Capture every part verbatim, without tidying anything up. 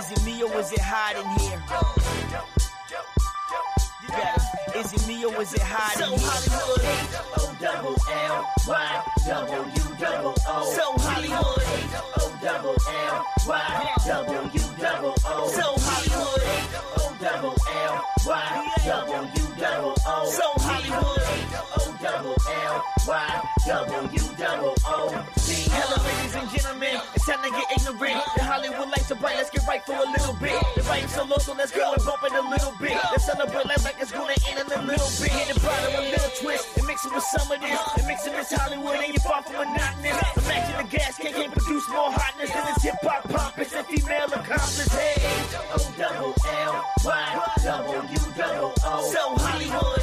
Is it me or is it hot in here? Yeah. Is it me or is it hot in here? So Hollywood, H O double L Y double U double O. So Hollywood, H O double L Y double U double O. So Hollywood, H O double L Y double U double O. So Hollywood, H O double L Y double U double O. Hello, ladies and gentlemen, it's time to get ignorant. The Hollywood lights are bright, let's get right for a little bit. The volume's so low, so let's go and bump it a little bit. Let's celebrate life like it's gonna end in a little bit. Hit the bottom, a little twist, and mix it with some of this. And mix it with Hollywood, and you're far from monotonous. Imagine the gas can can't produce more hotness than this hip-hop pop. It's a female accomplice. Hey, H O double L Y double U double O. So Hollywood, H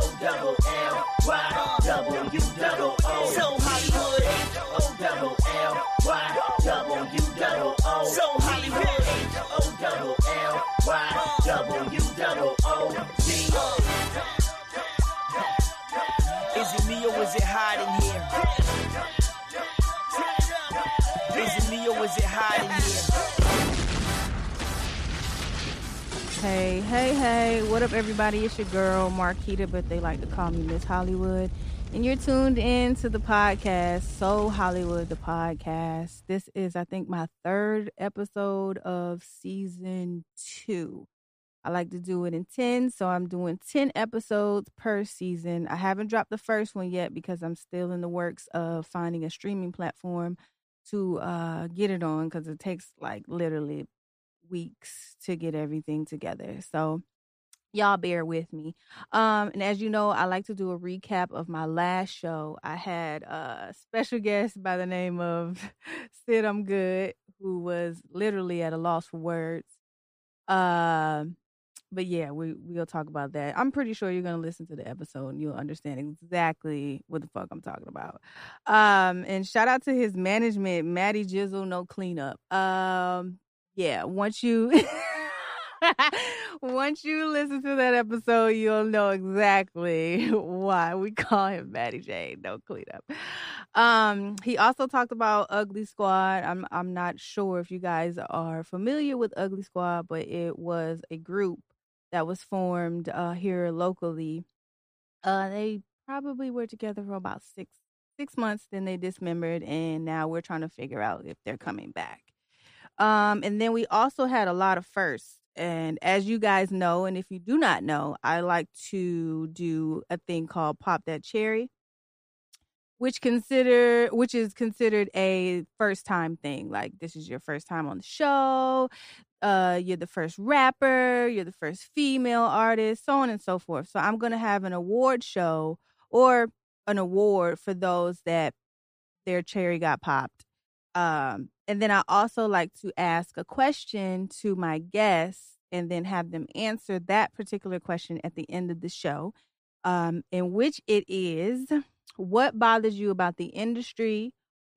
O double L Y double U double O. So Hollywood, H O double L Y double U double O. So Hollywood, H O double L Y double U double O. Is it me or is it hot in here? Is it me or is it hot in here? Hey, hey, hey, what up, everybody? It's your girl, Marquita, but they like to call me Miss Hollywood. And you're tuned in to the podcast, So Hollywood, the podcast. This is, I think, my third episode of season two. I like to do it in ten, so I'm doing ten episodes per season. I haven't dropped the first one yet because I'm still in the works of finding a streaming platform to uh, get it on, because it takes, like, literally weeks to get everything together, so y'all bear with me. Um and as you know, I like to do a recap of my last show. I had a special guest by the name of Sid I'm Good, who was literally at a loss for words. Um uh, but yeah, we we'll talk about that. I'm pretty sure you're gonna listen to the episode and you'll understand exactly what the fuck I'm talking about. Um and shout out to his management, Maddie Jizzle, no cleanup. um Yeah, once you once you listen to that episode, you'll know exactly why we call him Maddie J. No cleanup. Um, he also talked about Ugly Squad. I'm I'm not sure if you guys are familiar with Ugly Squad, but it was a group that was formed uh, here locally. Uh, they probably were together for about six six months. Then they dismembered, and now we're trying to figure out if they're coming back. Um, and then we also had a lot of firsts. And as you guys know, and if you do not know, I like to do a thing called Pop That Cherry, which consider which is considered a first time thing. Like, this is your first time on the show. Uh, you're the first rapper. You're the first female artist, so on and so forth. So I'm going to have an award show or an award for those that their cherry got popped. Um, and then I also like to ask a question to my guests and then have them answer that particular question at the end of the show, um, in which it is, what bothers you about the industry,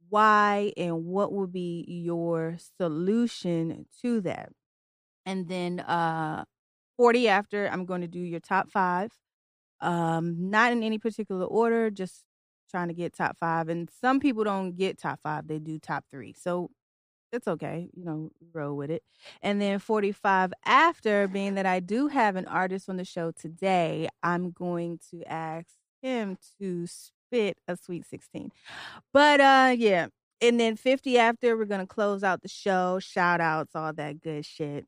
why, and what will be your solution to that? And then uh, forty after, I'm going to do your top five, um, not in any particular order, just trying to get top five. And some people don't get top five, they do top three, so it's okay, you know, roll with it. And then forty-five after, being that I do have an artist on the show today, I'm going to ask him to spit a sweet sixteen. But uh yeah, and then fifty after, we're gonna close out the show, shout outs, all that good shit.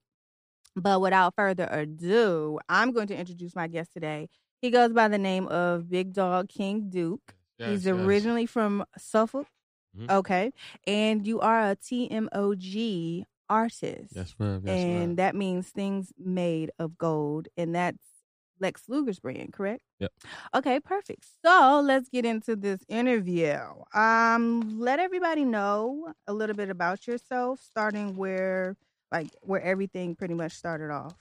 But without further ado, I'm going to introduce my guest today. He goes by the name of Big Dog King Duke. Yes, He's originally yes. from Suffolk. Mm-hmm. Okay. And you are a T M O G artist. Yes, ma'am. Yes, and ma'am. That means things made of gold. And that's Lex Luger's brand, correct? Yep. Okay, perfect. So let's get into this interview. Um, let everybody know a little bit about yourself, starting where, like, where everything pretty much started off.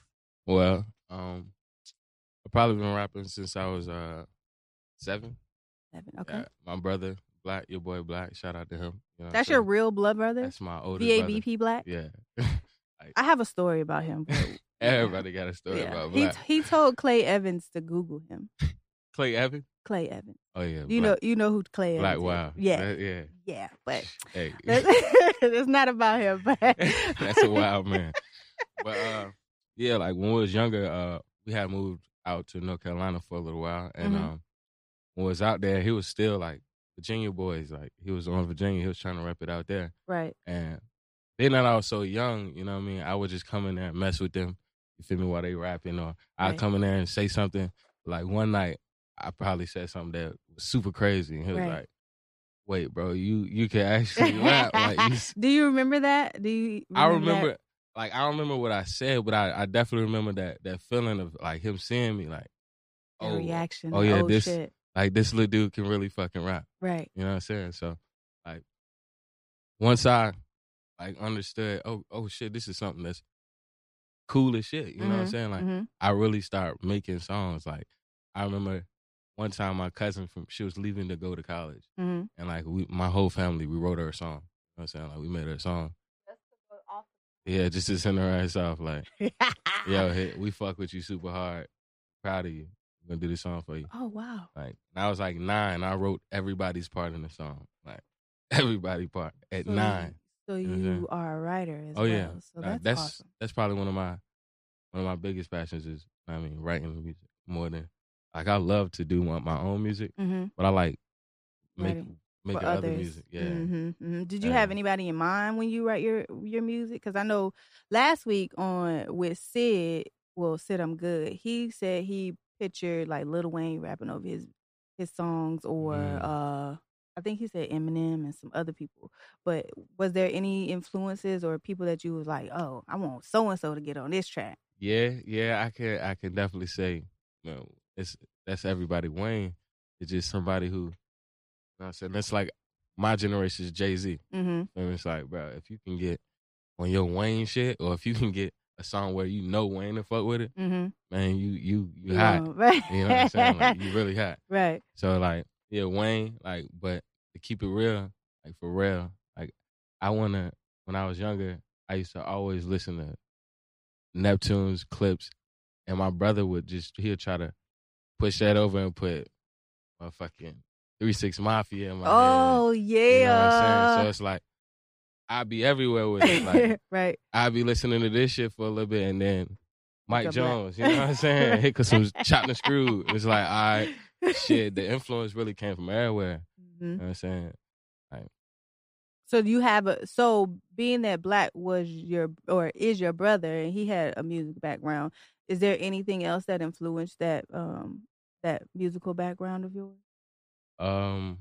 Well, um, I've probably been rapping since I was uh, seven. Okay. Yeah, my brother, Black, your boy Black, shout out to him. You know That's your real blood brother? That's my older brother. V A B P Black? Yeah. Like, I have a story about him. But, everybody got a story yeah. about Black. He, he told Clay Evans to Google him. Clay Evans? Clay Evans. Oh, yeah. You Black. know you know who Clay Black, Evans is? Wow. Yeah. That, yeah. Yeah, but hey. That's, that's not about him. But that's a wild man. But uh, yeah, like when we was younger, uh, we had moved out to North Carolina for a little while, and mm-hmm. um, when we was out there, he was still like Virginia boys. Like he was on Virginia, he was trying to rep it out there. Right. And then that I was so young, you know what I mean? I would just come in there and mess with them. You feel me? While they rapping, or I'd right. come in there and say something. Like one night, I probably said something that was super crazy, and he was right. like, "Wait, bro, you you can actually rap." Like, you, do you remember that? Do you? Remember I remember, that? like, I don't remember what I said, but I, I definitely remember that that feeling of like him seeing me, like, oh, the reaction, oh yeah, oh, this shit. Like this little dude can really fucking rap, right? You know what I'm saying? So, like, once I like understood, oh oh shit, this is something that's cool as shit. You mm-hmm. know what I'm saying? Like, mm-hmm. I really start making songs, like. I remember one time my cousin, from she was leaving to go to college. Mm-hmm. And, like, we, my whole family, we wrote her a song. You know what I'm saying? Like, we made her a song. That's awesome. Yeah, just to send her ass off. Like, yo, hey, we fuck with you super hard. Proud of you. I'm going to do this song for you. Oh, wow. Like, and I was, like, nine. I wrote everybody's part in the song. Like, everybody part at so, nine. So you, you know are a writer as oh, well. Oh, yeah. So that's, that's awesome. That's probably one of my one of my biggest passions is, I mean, writing music more than... Like, I love to do my, my own music, mm-hmm. but I like making make other music. Yeah. Mm-hmm, mm-hmm. Did you yeah. have anybody in mind when you write your, your music? Because I know last week on with Sid, well, Sid I'm Good, he said he pictured, like, Lil Wayne rapping over his, his songs or mm. uh, I think he said Eminem and some other people. But was there any influences or people that you was like, oh, I want so-and-so to get on this track? Yeah, yeah, I can, I can definitely say, you know, It's that's everybody. Wayne is just somebody who, you know what I'm saying? That's like my generation's Jay-Z. Mm-hmm. And it's like, bro, if you can get on your Wayne shit, or if you can get a song where you know Wayne to fuck with it, mm-hmm. man, you you you yeah, hot. Right. You know what I'm saying? Like, you really hot. Right. So, like, yeah, Wayne, like, but to keep it real, like, for real, like, I wanna, when I was younger, I used to always listen to Neptune's clips, and my brother would just, he'll try to push that over and put my fucking three six Mafia in my oh, head. Oh, yeah. You know what I'm saying? So it's like, I be everywhere with it. Like, right. I be listening to this shit for a little bit, and then Mike Jones, Black. You know what I'm saying? Hit cause some chopping the screw. It's like, all right, shit, the influence really came from everywhere. Mm-hmm. You know what I'm saying? Like, so do you have a, so being that Black was your, or is your brother, and he had a music background, is there anything else that influenced that um, that musical background of yours? Um,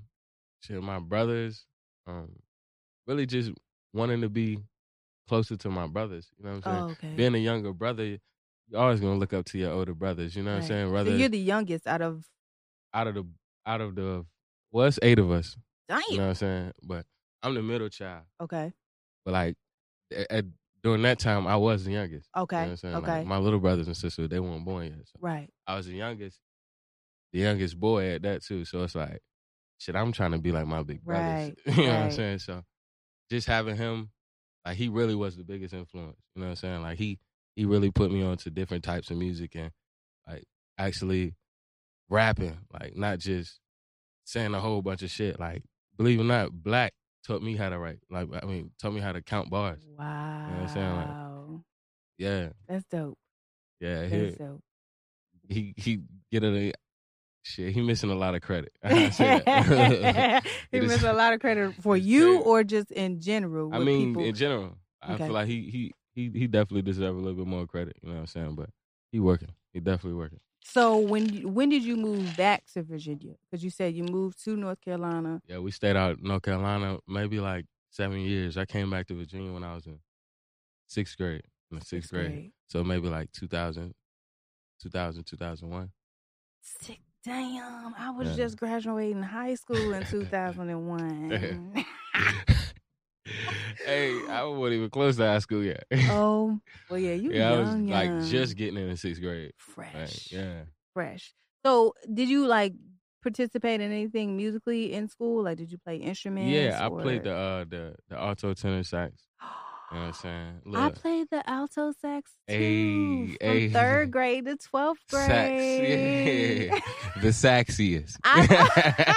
shit, my brothers, um, really just wanting to be closer to my brothers. You know what I'm saying? Oh, okay. Being a younger brother, you're always gonna look up to your older brothers. You know right. what I'm saying? Brothers, so you're the youngest out of out of the out of the well, it's eight of us. Dang. You know what I'm saying? But I'm the middle child. Okay. But like at, at during that time, I was the youngest. Okay. You know what I'm saying? Okay. Like, my little brothers and sisters, they weren't born yet. So right. I was the youngest, the youngest boy at that, too. So it's like, shit, I'm trying to be like my big brothers. Right. You know right. what I'm saying? So just having him, like, he really was the biggest influence. You know what I'm saying? Like, he he really put me on to different types of music and, like, actually rapping. Like, not just saying a whole bunch of shit. Like, believe it or not, Black taught me how to write, like, I mean, taught me how to count bars. Wow. You know what I'm saying? Like, yeah. That's dope. Yeah. That's he, dope. He, he get a, shit, he missing a lot of credit. I say that. He missing a lot of credit for you or just in general? I mean, people? in general. I okay. feel like he, he, he, he definitely deserves a little bit more credit. You know what I'm saying? But he working. He definitely working. So when you, when did you move back to Virginia? Because you said you moved to North Carolina. Yeah, we stayed out in North Carolina maybe like seven years. I came back to Virginia when I was in sixth grade. In the sixth, sixth grade. grade. So maybe like two thousand, two thousand, two thousand one. Sick, damn. I was yeah. just graduating high school in two thousand one. Hey, I wasn't even close to high school yet. Oh, well, yeah, you yeah, young, I was young. Like just getting in the sixth grade. Fresh. Like, yeah. Fresh. So did you like participate in anything musically in school? Like, did you play instruments? Yeah, or... I played the uh, the, the alto tenor sax. You know what I'm saying? Look, I played the alto sax too. Ay, from ay. third grade to twelfth grade. Sax, yeah. The saxiest. I,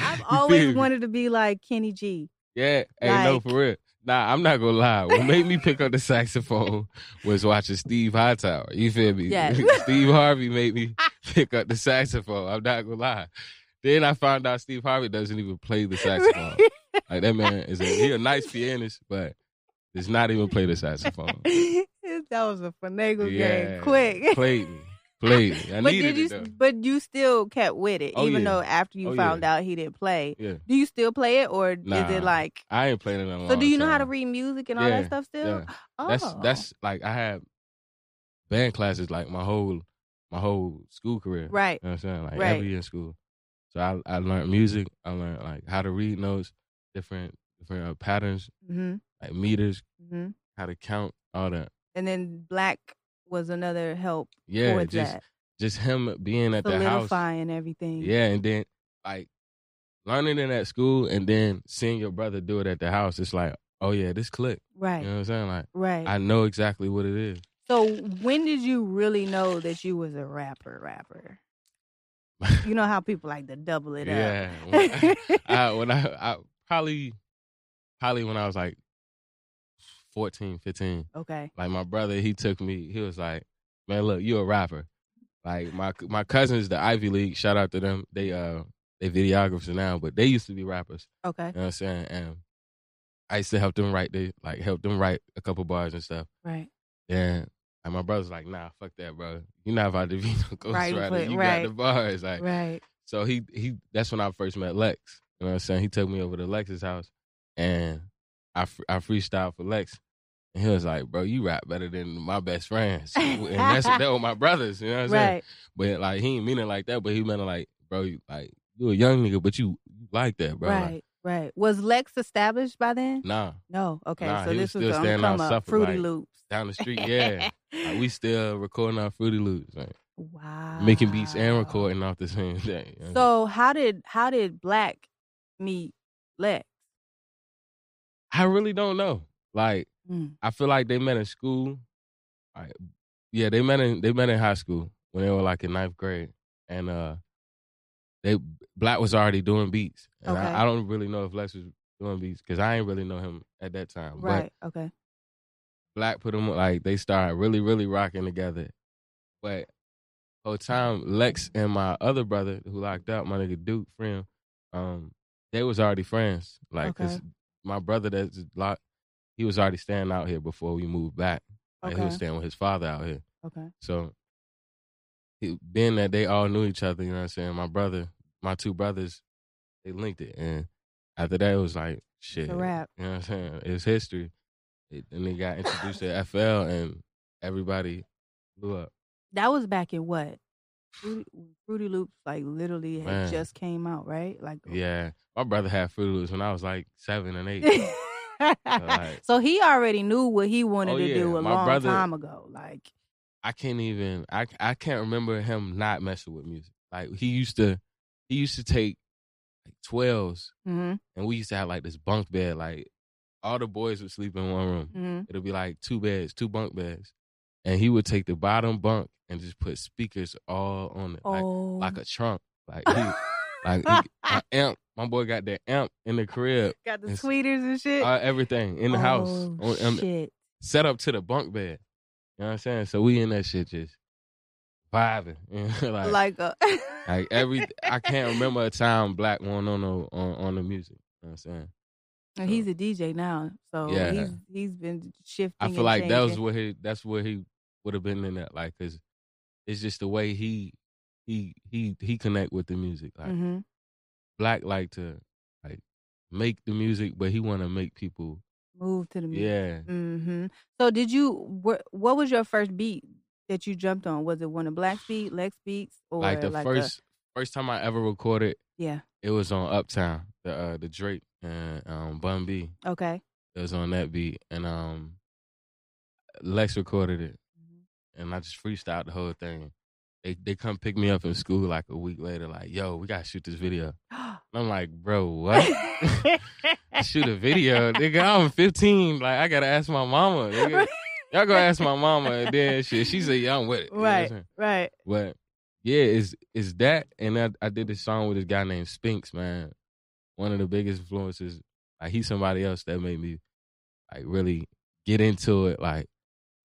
I've always wanted to be like Kenny G. Yeah, hey, like, no, for real. Nah, I'm not gonna lie. What made me pick up the saxophone was watching Steve Hightower. You feel me? Yes. Steve Harvey made me pick up the saxophone. I'm not gonna lie. Then I found out Steve Harvey doesn't even play the saxophone. Like, that man is a, he a nice pianist, but does not even play the saxophone. That was a finagle yeah, game. Quick. Played me. Played me. I but needed did you, it, though. But you still kept with it, oh, even yeah. though after you oh, found yeah. out he didn't play. Yeah. Do you still play it, or nah, is it like... I ain't playing it in a long So do you know time. How to read music and yeah, all that stuff still? Yeah. Oh. That's, that's like, I had band classes like my whole my whole school career. Right. You know what I'm saying? Like, right. every year in school. So I, I learned music. I learned, like, how to read notes, different, different uh, patterns, mm-hmm. like meters, mm-hmm. how to count, all that. And then Black was another help. Yeah, towards just that. Just him being at the house, solidifying everything. Yeah, and then like learning it at school, and then seeing your brother do it at the house. It's like, oh yeah, this clicked. Right. You know what I'm saying? Like, right. I know exactly what it is. So when did you really know that you was a rapper? Rapper. You know how people like to double it yeah, up. Yeah. When, I, when I, I probably, probably when I was like fourteen, fifteen Okay. Like, my brother, he took me, he was like, man, look, you a rapper. Like, my my cousins, the Ivy League, shout out to them. They uh they videographers now, but they used to be rappers. Okay. You know what I'm saying? And I used to help them write, they like help them write a couple bars and stuff. Right. And, and my brother's like, nah, fuck that, bro. You're not about to be no ghostwriter. You right. got the bars. Like, right. So he he that's when I first met Lex. You know what I'm saying? He took me over to Lex's house, and I I freestyled for Lex. And he was like, bro, you rap better than my best friends. And that's that were my brothers, you know what I'm saying? Right. But, like, he ain't mean it like that, but he meant it like, bro, you, like, you a young nigga, but you like that, bro. Right, like, right. Was Lex established by then? Nah. No, okay. Nah, so he this was, was still standing out Suffolk, Fruity like, Loops. Down the street, yeah. Like, we still recording our Fruity Loops. Like, wow. Making beats and recording off the same thing. You know? So how did how did Black meet Lex? I really don't know. Like, mm. I feel like they met in school. Like, yeah, they met in they met in high school when they were like in ninth grade, and uh, they Black was already doing beats. And okay. I, I don't really know if Lex was doing beats because I ain't really know him at that time. Right. But okay. Black put him like they started really really rocking together, but the whole time Lex and my other brother who locked up, my nigga Duke friend, um, they was already friends. Like, okay. 'Cause my brother that's locked. He was already staying out here before we moved back. Like, okay. He was staying with his father out here. Okay. So, he, being that they all knew each other, you know what I'm saying? My brother, my two brothers, they linked it. And after that, it was like, shit. It's a wrap. You know what I'm saying? It's history. It, and they got introduced to F L, and everybody blew up. That was back in what? Fruity, Fruity Loops, like, literally had Man. just came out, right? Like, yeah. My brother had Fruity Loops when I was, like, seven and eight. So, like, so he already knew what he wanted oh, to yeah. do a my long brother, time ago. Like, I can't even I I can't remember him not messing with music. Like, he used to he used to take like twelves, mm-hmm. and we used to have like this bunk bed. Like, all the boys would sleep in one room. Mm-hmm. It'll be like two beds, two bunk beds, and he would take the bottom bunk and just put speakers all on it, oh. like, like a trunk. Like, he, like he, my amp. My boy got that amp in the crib. Got the tweeters and, and shit. Uh, everything in the oh, house. On, um, shit. Set up to the bunk bed. You know what I'm saying? So we in that shit just vibing. You know, like like, a- like every I can't remember a time Black won on no on, on the music. You know what I'm saying? And so, he's a D J now, so yeah. he's he's been shifting. I feel and like changing. That was what he that's where he would have been in that like because it's just the way he he he he connect with the music like. Mm-hmm. Black like to like make the music, but he want to make people move to the music. Yeah. Mm-hmm. So did you? Wh- what was your first beat that you jumped on? Was it one of Black's beat, Lex beats, or like the like first a... first time I ever recorded? Yeah. It was on Uptown, the uh, the Drake and um, Bun B. Okay. It was on that beat, and um, Lex recorded it, mm-hmm. and I just freestyled the whole thing. They they come pick me up in school like a week later, like, yo, we gotta shoot this video. And I'm like, bro, what? Shoot a video, nigga. I'm fifteen. Like, I gotta ask my mama. Nigga. Y'all go ask my mama, and then shit, she said, yeah, I'm with it. Right, you know right. But yeah, it's it's that, and I, I did this song with this guy named Spinks, man. One of the biggest influences. Like, he's somebody else that made me like really get into it. Like,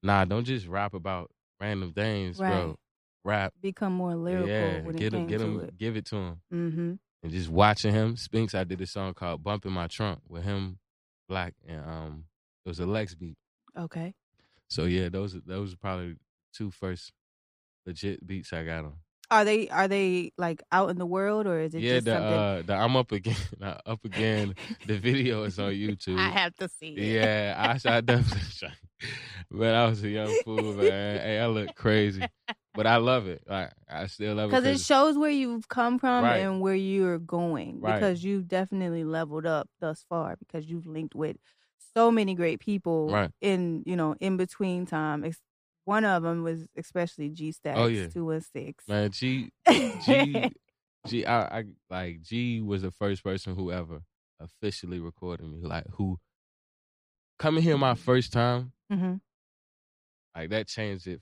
nah, don't just rap about random things, right. bro. Rap, become more lyrical. Yeah, when get it him, get him, it. give it to him. Mm-hmm. And just watching him, Spinks. I did a song called "Bumping My Trunk" with him, Black, and um, it was a Lex beat. Okay. So yeah, those those are probably two first legit beats I got on. Are they are they like out in the world or is it yeah, just the, something? Yeah, uh, the I'm Up Again. Up Again. The video is on YouTube. I have to see it. Yeah, I shot them. But I was a young fool, man. Hey, I look crazy. But I love it. Like I still love it. Because it shows where you've come from right. and where you're going. Right. Because you've definitely leveled up thus far because you've linked with so many great people right. in, you know, in between time. One of them was especially G Stacks, oh, yeah. two one six. Man, G, G, G, I, I, like, G was the first person who ever officially recorded me. Like, who, coming here my first time, mm-hmm. like, that changed it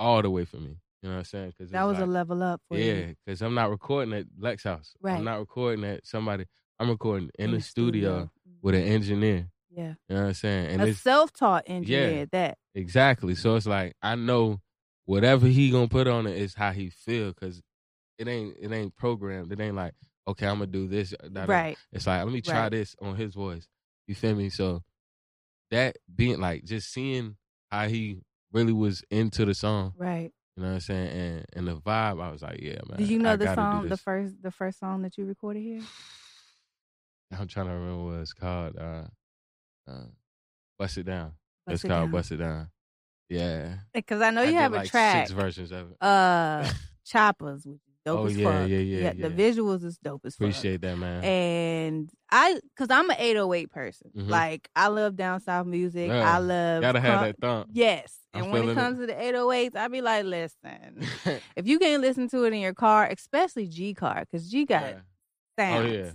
all the way for me. You know what I'm saying? Cause that was like, a level up for yeah, you. Yeah, because I'm not recording at Lex House. Right. I'm not recording at somebody. I'm recording in, in the, the studio, studio with an engineer. Yeah. You know what I'm saying? And a self-taught engineer yeah, at that. Exactly. So it's like, I know whatever he gonna put on it is how he feel, because it ain't it ain't programmed. It ain't like, okay, I'm gonna do this. Da, da. Right. It's like, let me try right. this on his voice. You feel me? So that being like, just seeing how he really was into the song. Right. You know what I'm saying? And and the vibe, I was like, yeah, man. Did you know I the song, the first the first song that you recorded here? I'm trying to remember what it's called. Uh, Uh, Bust It Down. It's it called down. Bust It Down. Yeah. Because I know you I have a like track. Six versions of it. Uh, Choppers, which is dope oh, as yeah, fuck. Yeah, yeah, yeah, yeah. The visuals is dope as Appreciate fuck. Appreciate that, man. And I, because I'm an eight oh eight person. Mm-hmm. Like, I love down south music. Yeah. I love. Gotta have that thump. Yes. I'm and when it comes it. to the eight oh eights, I be like, listen, if you can't listen to it in your car, especially G car, because G got yeah. sounds. Oh, yeah.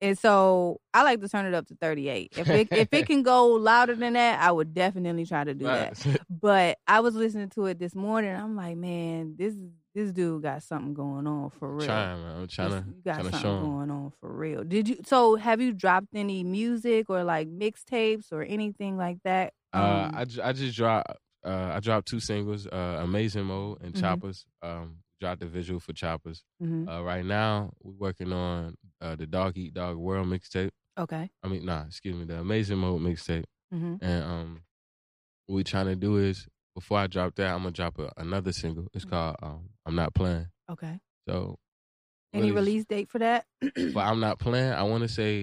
And so I like to turn it up to thirty-eight. If it, if it can go louder than that, I would definitely try to do right. that. But I was listening to it this morning. And I'm like, man, this this dude got something going on for real. I'm trying, man. I'm trying to, you got trying something to show going on for real. Did you? So have you dropped any music or like mixtapes or anything like that? Uh, um, I, I just dropped uh, I dropped two singles, uh, Amazing Mode and mm-hmm. Choppers. Um, dropped the visual for Choppers. Mm-hmm. Uh, right now we're working on. Uh, the Dog Eat Dog World mixtape. Okay. I mean, nah, excuse me, the Amazing Mode mixtape. Mm-hmm. And um, what we trying to do is, before I drop that, I'm going to drop a, another single. It's mm-hmm. called um, I'm Not Playing. Okay. So. Any really, release date for that? But I'm Not Playing. I want to say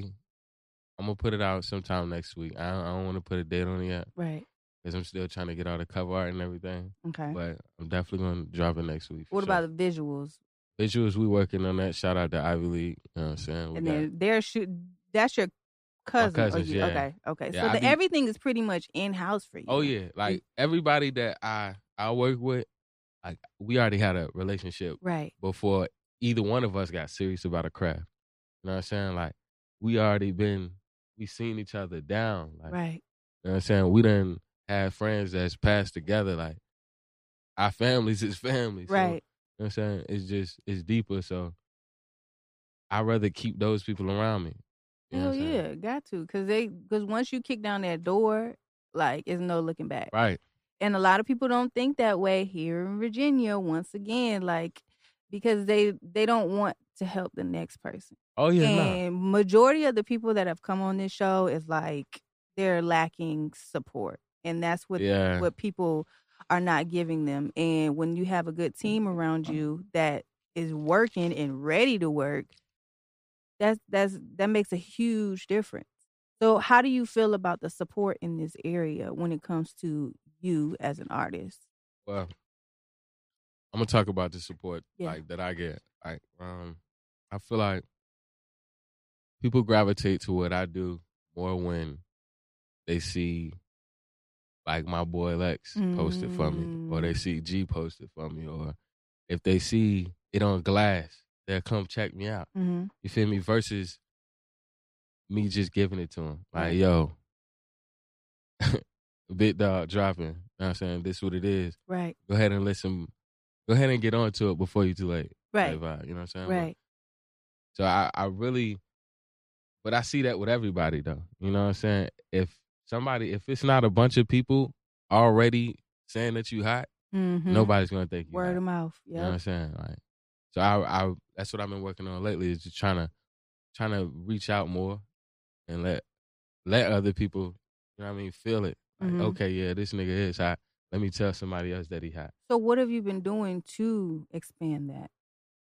I'm going to put it out sometime next week. I don't, I don't want to put a date on it yet. Right. Because I'm still trying to get all the cover art and everything. Okay. But I'm definitely going to drop it next week. What sure. about the visuals? Visuals, we working on that. Shout out to Ivy League. You know what I'm saying? We and then they're shooting. That's your cousin. Cousins, you, yeah. Okay, okay. Yeah, so the, be, everything is pretty much in house for you. Oh yeah, like you, everybody that I I work with, like we already had a relationship right before either one of us got serious about a craft. You know what I'm saying? Like we already been we seen each other down. Like, right. You know what I'm saying? We done had friends that's passed together. Like our families is families. So, right. You know what I'm saying? It's just, it's deeper, so I'd rather keep those people around me. You know Hell yeah, got to. Because they, because once you kick down that door, like, it's no looking back. Right. And a lot of people don't think that way here in Virginia, once again, like, because they, they don't want to help the next person. Oh, yeah, And nah. majority of the people that have come on this show is, like, they're lacking support. And that's what yeah. what people are not giving them. And when you have a good team around you that is working and ready to work, that's that's that makes a huge difference. So how do you feel about the support in this area when it comes to you as an artist? Well, I'm gonna talk about the support yeah. like that I get. Like um I feel like people gravitate to what I do more when they see like my boy Lex posted mm. for me, or they see G posted for me, or if they see it on Glass, they'll come check me out. Mm-hmm. You feel me? Versus me just giving it to them. Like, yo, Big Dog dropping. You know what I'm saying? This is what it is. Right. Go ahead and listen. Go ahead and get on to it before you're too late. Right. Vibe, you know what I'm saying? Right. So I, I really, but I see that with everybody, though. You know what I'm saying? If somebody, if it's not a bunch of people already saying that you hot, mm-hmm. nobody's going to think you Word hot. Of mouth. Yep. You know what I'm saying? Like, so I, I, that's what I've been working on lately, is just trying to, trying to reach out more and let, let other people, you know what I mean, feel it. Like, mm-hmm. okay, yeah, this nigga is hot. Let me tell somebody else that he hot. So what have you been doing to expand that?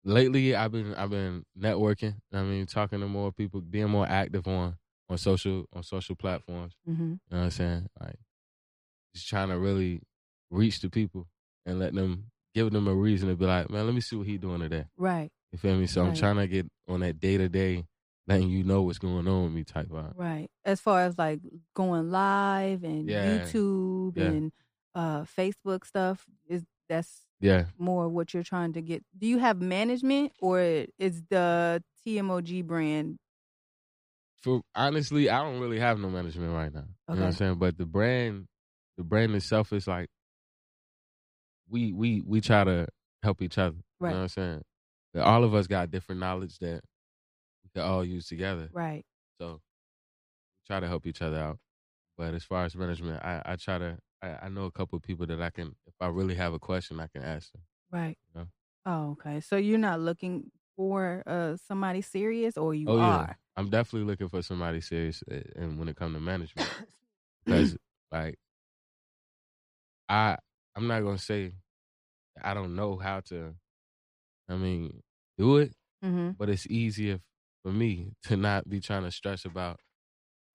Lately, I've been I've been networking. I mean, talking to more people, being more active on, on social on social platforms. Mm-hmm. You know what I'm saying? Like, just trying to really reach the people and let them, give them a reason to be like, man, let me see what he doing today. Right. You feel me? So right. I'm trying to get on that day to day, letting you know what's going on with me type vibe. Right. As far as like going live and yeah. YouTube yeah. and uh, Facebook stuff, is that's. Yeah. More what you're trying to get. Do you have management, or is the T M O G brand? For honestly, I don't really have no management right now. Okay. You know what I'm saying? But the brand, the brand itself is like, we we we try to help each other. Right. You know what I'm saying? That all of us got different knowledge that we can all use together. Right. So we try to help each other out. But as far as management, I, I try to I, I know a couple of people that I can, if I really have a question, I can ask them. Right. You know? Oh, okay. So you're not looking for uh, somebody serious, or you oh, are? Yeah. I'm definitely looking for somebody serious, and when it comes to management, because like I, I'm not gonna say I don't know how to, I mean, do it, mm-hmm. but it's easier for me to not be trying to stress about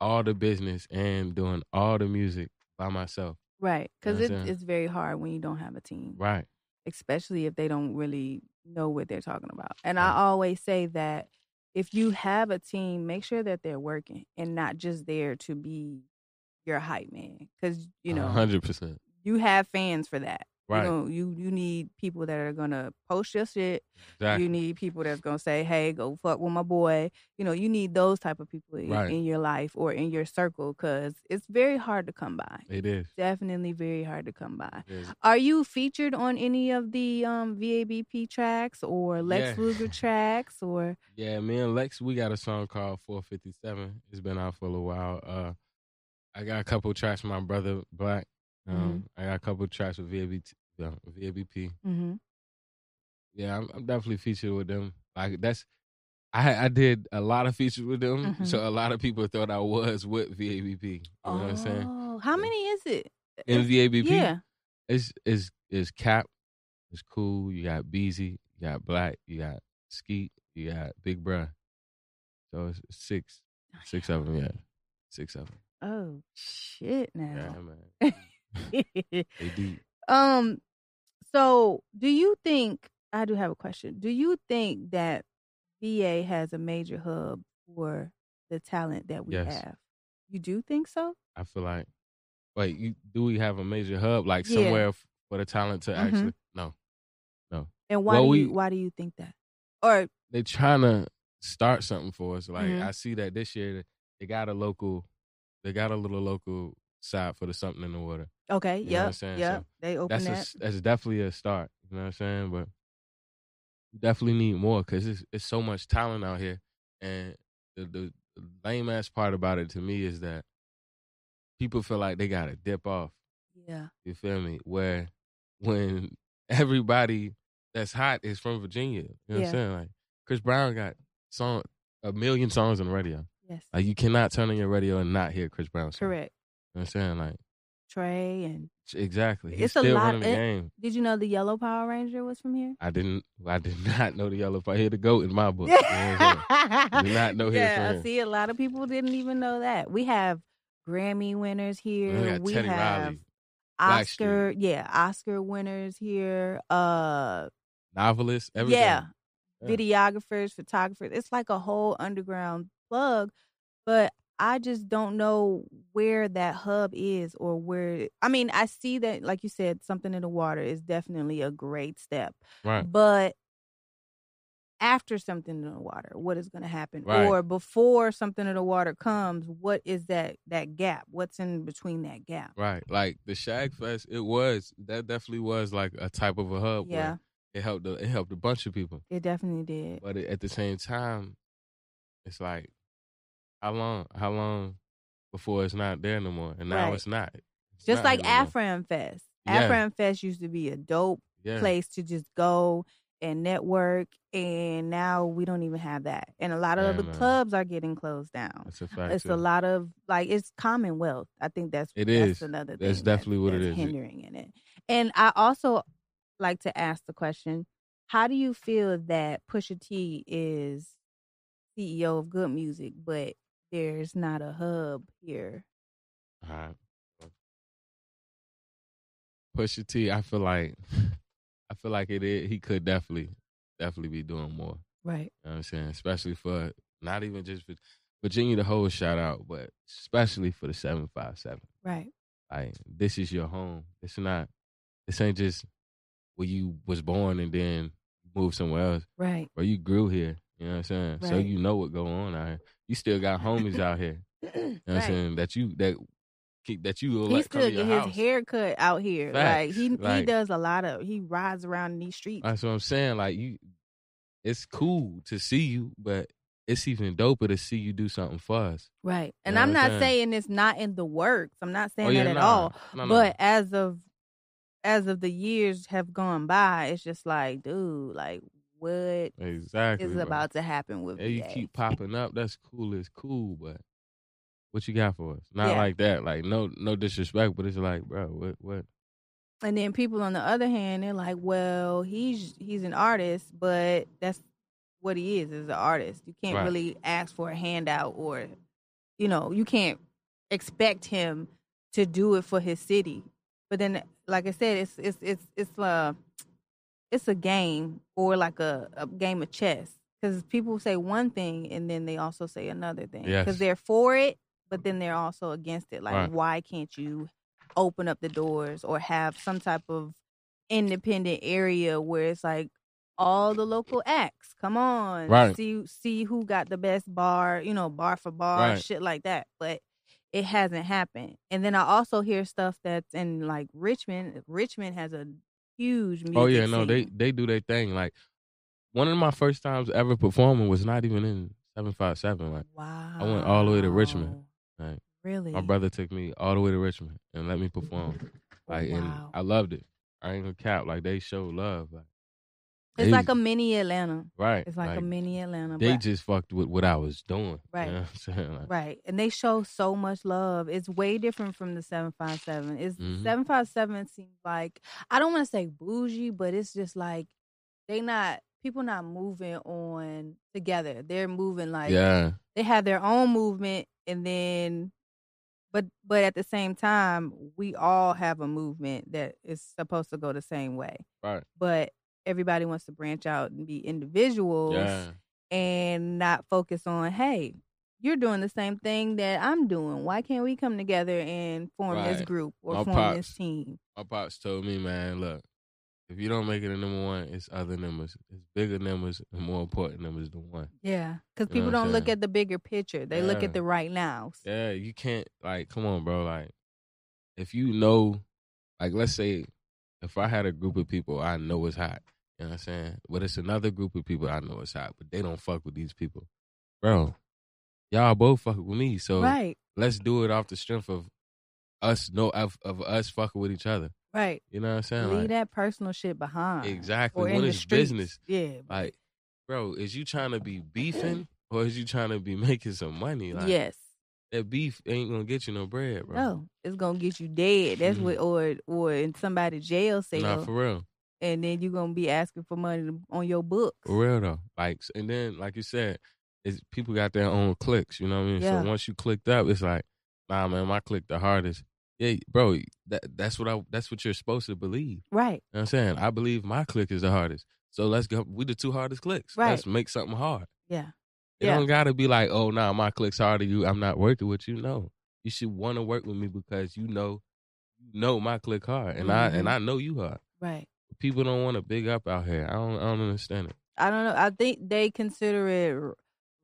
all the business and doing all the music by myself. Right, because you know it, it's very hard when you don't have a team. Right. Especially if they don't really know what they're talking about. And right. I always say that if you have a team, make sure that they're working and not just there to be your hype man. Because, you know, one hundred percent You have fans for that. Right. You know, you, you need people that are going to post your shit. Exactly. You need people that's going to say, hey, go fuck with my boy. You know, you need those type of people right. in, in your life or in your circle, because it's very hard to come by. It is. Definitely very hard to come by. Are you featured on any of the um, V A B P tracks or Lex yeah. Luger tracks? Or Yeah, me and Lex, we got a song called four fifty-seven. It's been out for a little while. Uh, I got a couple tracks from my brother, Black. Um, mm-hmm. I got a couple of tracks with V A B P. Mm-hmm. Yeah, I'm, I'm definitely featured with them. Like that's, I I did a lot of features with them, mm-hmm. so a lot of people thought I was with V A B P. You oh, know what I'm saying? How many is it? In it's, V A B P, yeah, it's is is Cap, it's Cool. You got Beezy, you got Black, you got Skeet, you got Big Bruh. So it's six, six of them. Yeah, six of them. Oh shit! Now. Yeah, man. um so do you think I do have a question do you think that V A has a major hub for the talent that we yes. have? You do think so? I feel like wait you, do we have a major hub like yeah. somewhere f- for the talent to mm-hmm. actually no no and why well, do we, you why do you think that? Or they're trying to start something for us like mm-hmm. I see that this year they got a local they got a little local side for the Something in the Water. Okay, you yep, yeah, so they open that. A, that's definitely a start, you know what I'm saying? But you definitely need more because it's, it's so much talent out here. And the, the lame-ass part about it to me is that people feel like they got to dip off. Yeah. You feel me? Where when everybody that's hot is from Virginia, you know yeah. what I'm saying? Like, Chris Brown got song a million songs on the radio. Yes. Like, you cannot turn on your radio and not hear Chris Brown song. Correct. You know what I'm saying? Like Trey and exactly. He's it's still a lot running the it, game. Did you know the Yellow Power Ranger was from here? I didn't I did not know the Yellow Power. He the GOAT in my book. You know I did not know yeah, his. Yeah, see a lot of people didn't even know that. We have Grammy winners here. We, got we Teddy have Riley, Oscar, yeah, Oscar winners here. Uh novelists, everything. Yeah. yeah. Videographers, photographers. It's like a whole underground plug, but I just don't know where that hub is or where... I mean, I see that, like you said, Something in the Water is definitely a great step. Right. But after Something in the Water, what is going to happen? Right. Or before Something in the Water comes, what is that that gap? What's in between that gap? Right. Like, the Shag Fest, it was... That definitely was, like, a type of a hub. Yeah. It helped, a, it helped a bunch of people. It definitely did. But at the same time, it's like... How long? How long before it's not there no more. And now right. it's not. It's just not like Afram Fest. Yeah. Afram Fest used to be a dope yeah. place to just go and network, and now we don't even have that. And a lot of yeah, the no. clubs are getting closed down. That's a fact. It's too. a lot of, like, it's Commonwealth. I think that's, it that's is. another thing that's, definitely that, what that's it is. hindering in it. And I also like to ask the question, how do you feel that Pusha T is C E O of Good Music, but there's not a hub here? All right. Pusha T, I feel like... I feel like it is. He could definitely, definitely be doing more. Right. You know what I'm saying? Especially for, not even just for Virginia, the whole shout out, but especially for the seven five seven. Right. Like, this is your home. It's not, this ain't just where you was born and then moved somewhere else. Right. Or you grew here. You know what I'm saying? Right. So you know what going on out here. You still got homies out here. You know what I'm right. saying? That you, that... That you will he like, still get his haircut out here. Facts. Like he like, he does a lot of he rides around in these streets. That's what I'm saying. Like you, it's cool to see you, but it's even doper to see you do something for us. Right. And you know I'm not saying? saying it's not in the works. I'm not saying oh, yeah, that at nah, all. Nah, nah. But as of as of the years have gone by, it's just like, dude, like what exactly is bro. about to happen with yeah, you? You keep popping up. That's cool. It's cool, but. What you got for us? Not yeah. like that. Like, no no disrespect, but it's like, bro, what? what? And then people on the other hand, they're like, well, he's he's an artist, but that's what he is, is an artist. You can't right. really ask for a handout or, you know, you can't expect him to do it for his city. But then, like I said, it's it's it's it's a, it's a game or like a, a game of chess. Because people say one thing and then they also say another thing. Because yes. they're for it. But then they're also against it. Like, right. why can't you open up the doors or have some type of independent area where it's like all the local acts? Come on. Right. See, see who got the best bar, you know, bar for bar, right. shit like that. But it hasn't happened. And then I also hear stuff that's in, like, Richmond. Richmond has a huge music Oh, yeah, scene. no, they, they do their thing. Like, one of my first times ever performing was not even in seven five seven. Like, wow. I went all the way to Richmond. Like, really? My brother took me all the way to Richmond and let me perform. Like, wow. and I loved it. I ain't gonna cap. Like, they showed love. Like, it's they, like a mini Atlanta. Right. It's like, like a mini Atlanta. They just fucked with what I was doing. Right. You know what I'm saying? Like, right. And they show so much love. It's way different from the seven five seven. It's mm-hmm. seven five seven seems like, I don't want to say bougie, but it's just like they not, people not moving on together. They're moving like, yeah. they have their own movement. And then, but but at the same time, we all have a movement that is supposed to go the same way. Right. But everybody wants to branch out and be individuals yeah. and not focus on, hey, you're doing the same thing that I'm doing. Why can't we come together and form right. this group or my form pops, this team? My pops told me, man, look, if you don't make it a number one, it's other numbers. It's bigger numbers and more important numbers than one. Yeah, because people don't look at the bigger picture. They yeah. look at the right now. Yeah, you can't, like, come on, bro. Like, if you know, like, let's say if I had a group of people I know is hot, you know what I'm saying? But it's another group of people I know is hot, but they don't fuck with these people. Bro, y'all both fuck with me, so right. let's do it off the strength of us, know, of, of us fucking with each other. Right. You know what I'm saying? Leave like, that personal shit behind. Exactly. When it's business. Yeah. Like, bro, is you trying to be beefing or is you trying to be making some money? Like, yes. That beef ain't going to get you no bread, bro. No. It's going to get you dead. That's mm-hmm. what, or or in somebody's jail cell. Nah, for real. And then you're going to be asking for money on your books. For real, though. Like, and then, like you said, it's, people got their own clicks. You know what I mean? Yeah. So once you clicked up, it's like, nah, man, my click the hardest. Yeah, bro, that, that's what I. That's what you're supposed to believe. Right. You know what I'm saying? I believe my click is the hardest. So let's go. We the two hardest clicks. Right. Let's make something hard. Yeah. It yeah. don't got to be like, oh, nah, my click's harder than you. I'm not working with you. No. You should want to work with me because you know you know my click hard. And mm-hmm. I and I know you hard. Right. People don't want to big up out here. I don't, I don't understand it. I don't know. I think they consider it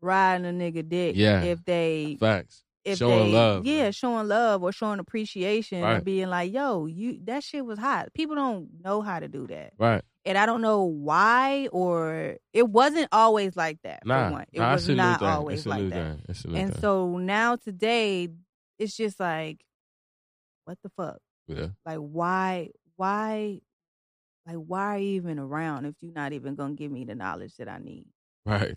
riding a nigga dick. Yeah. If they. Facts. If showing they, love. Yeah, man. Showing love or showing appreciation right. and being like, yo, you that shit was hot. People don't know how to do that. Right. And I don't know why or it wasn't always like that. Nah, for one. It nah, was not always like that. And thing. So now today it's just like, what the fuck? Yeah. Like, why, why, like, why are you even around if you're not even going to give me the knowledge that I need? Right.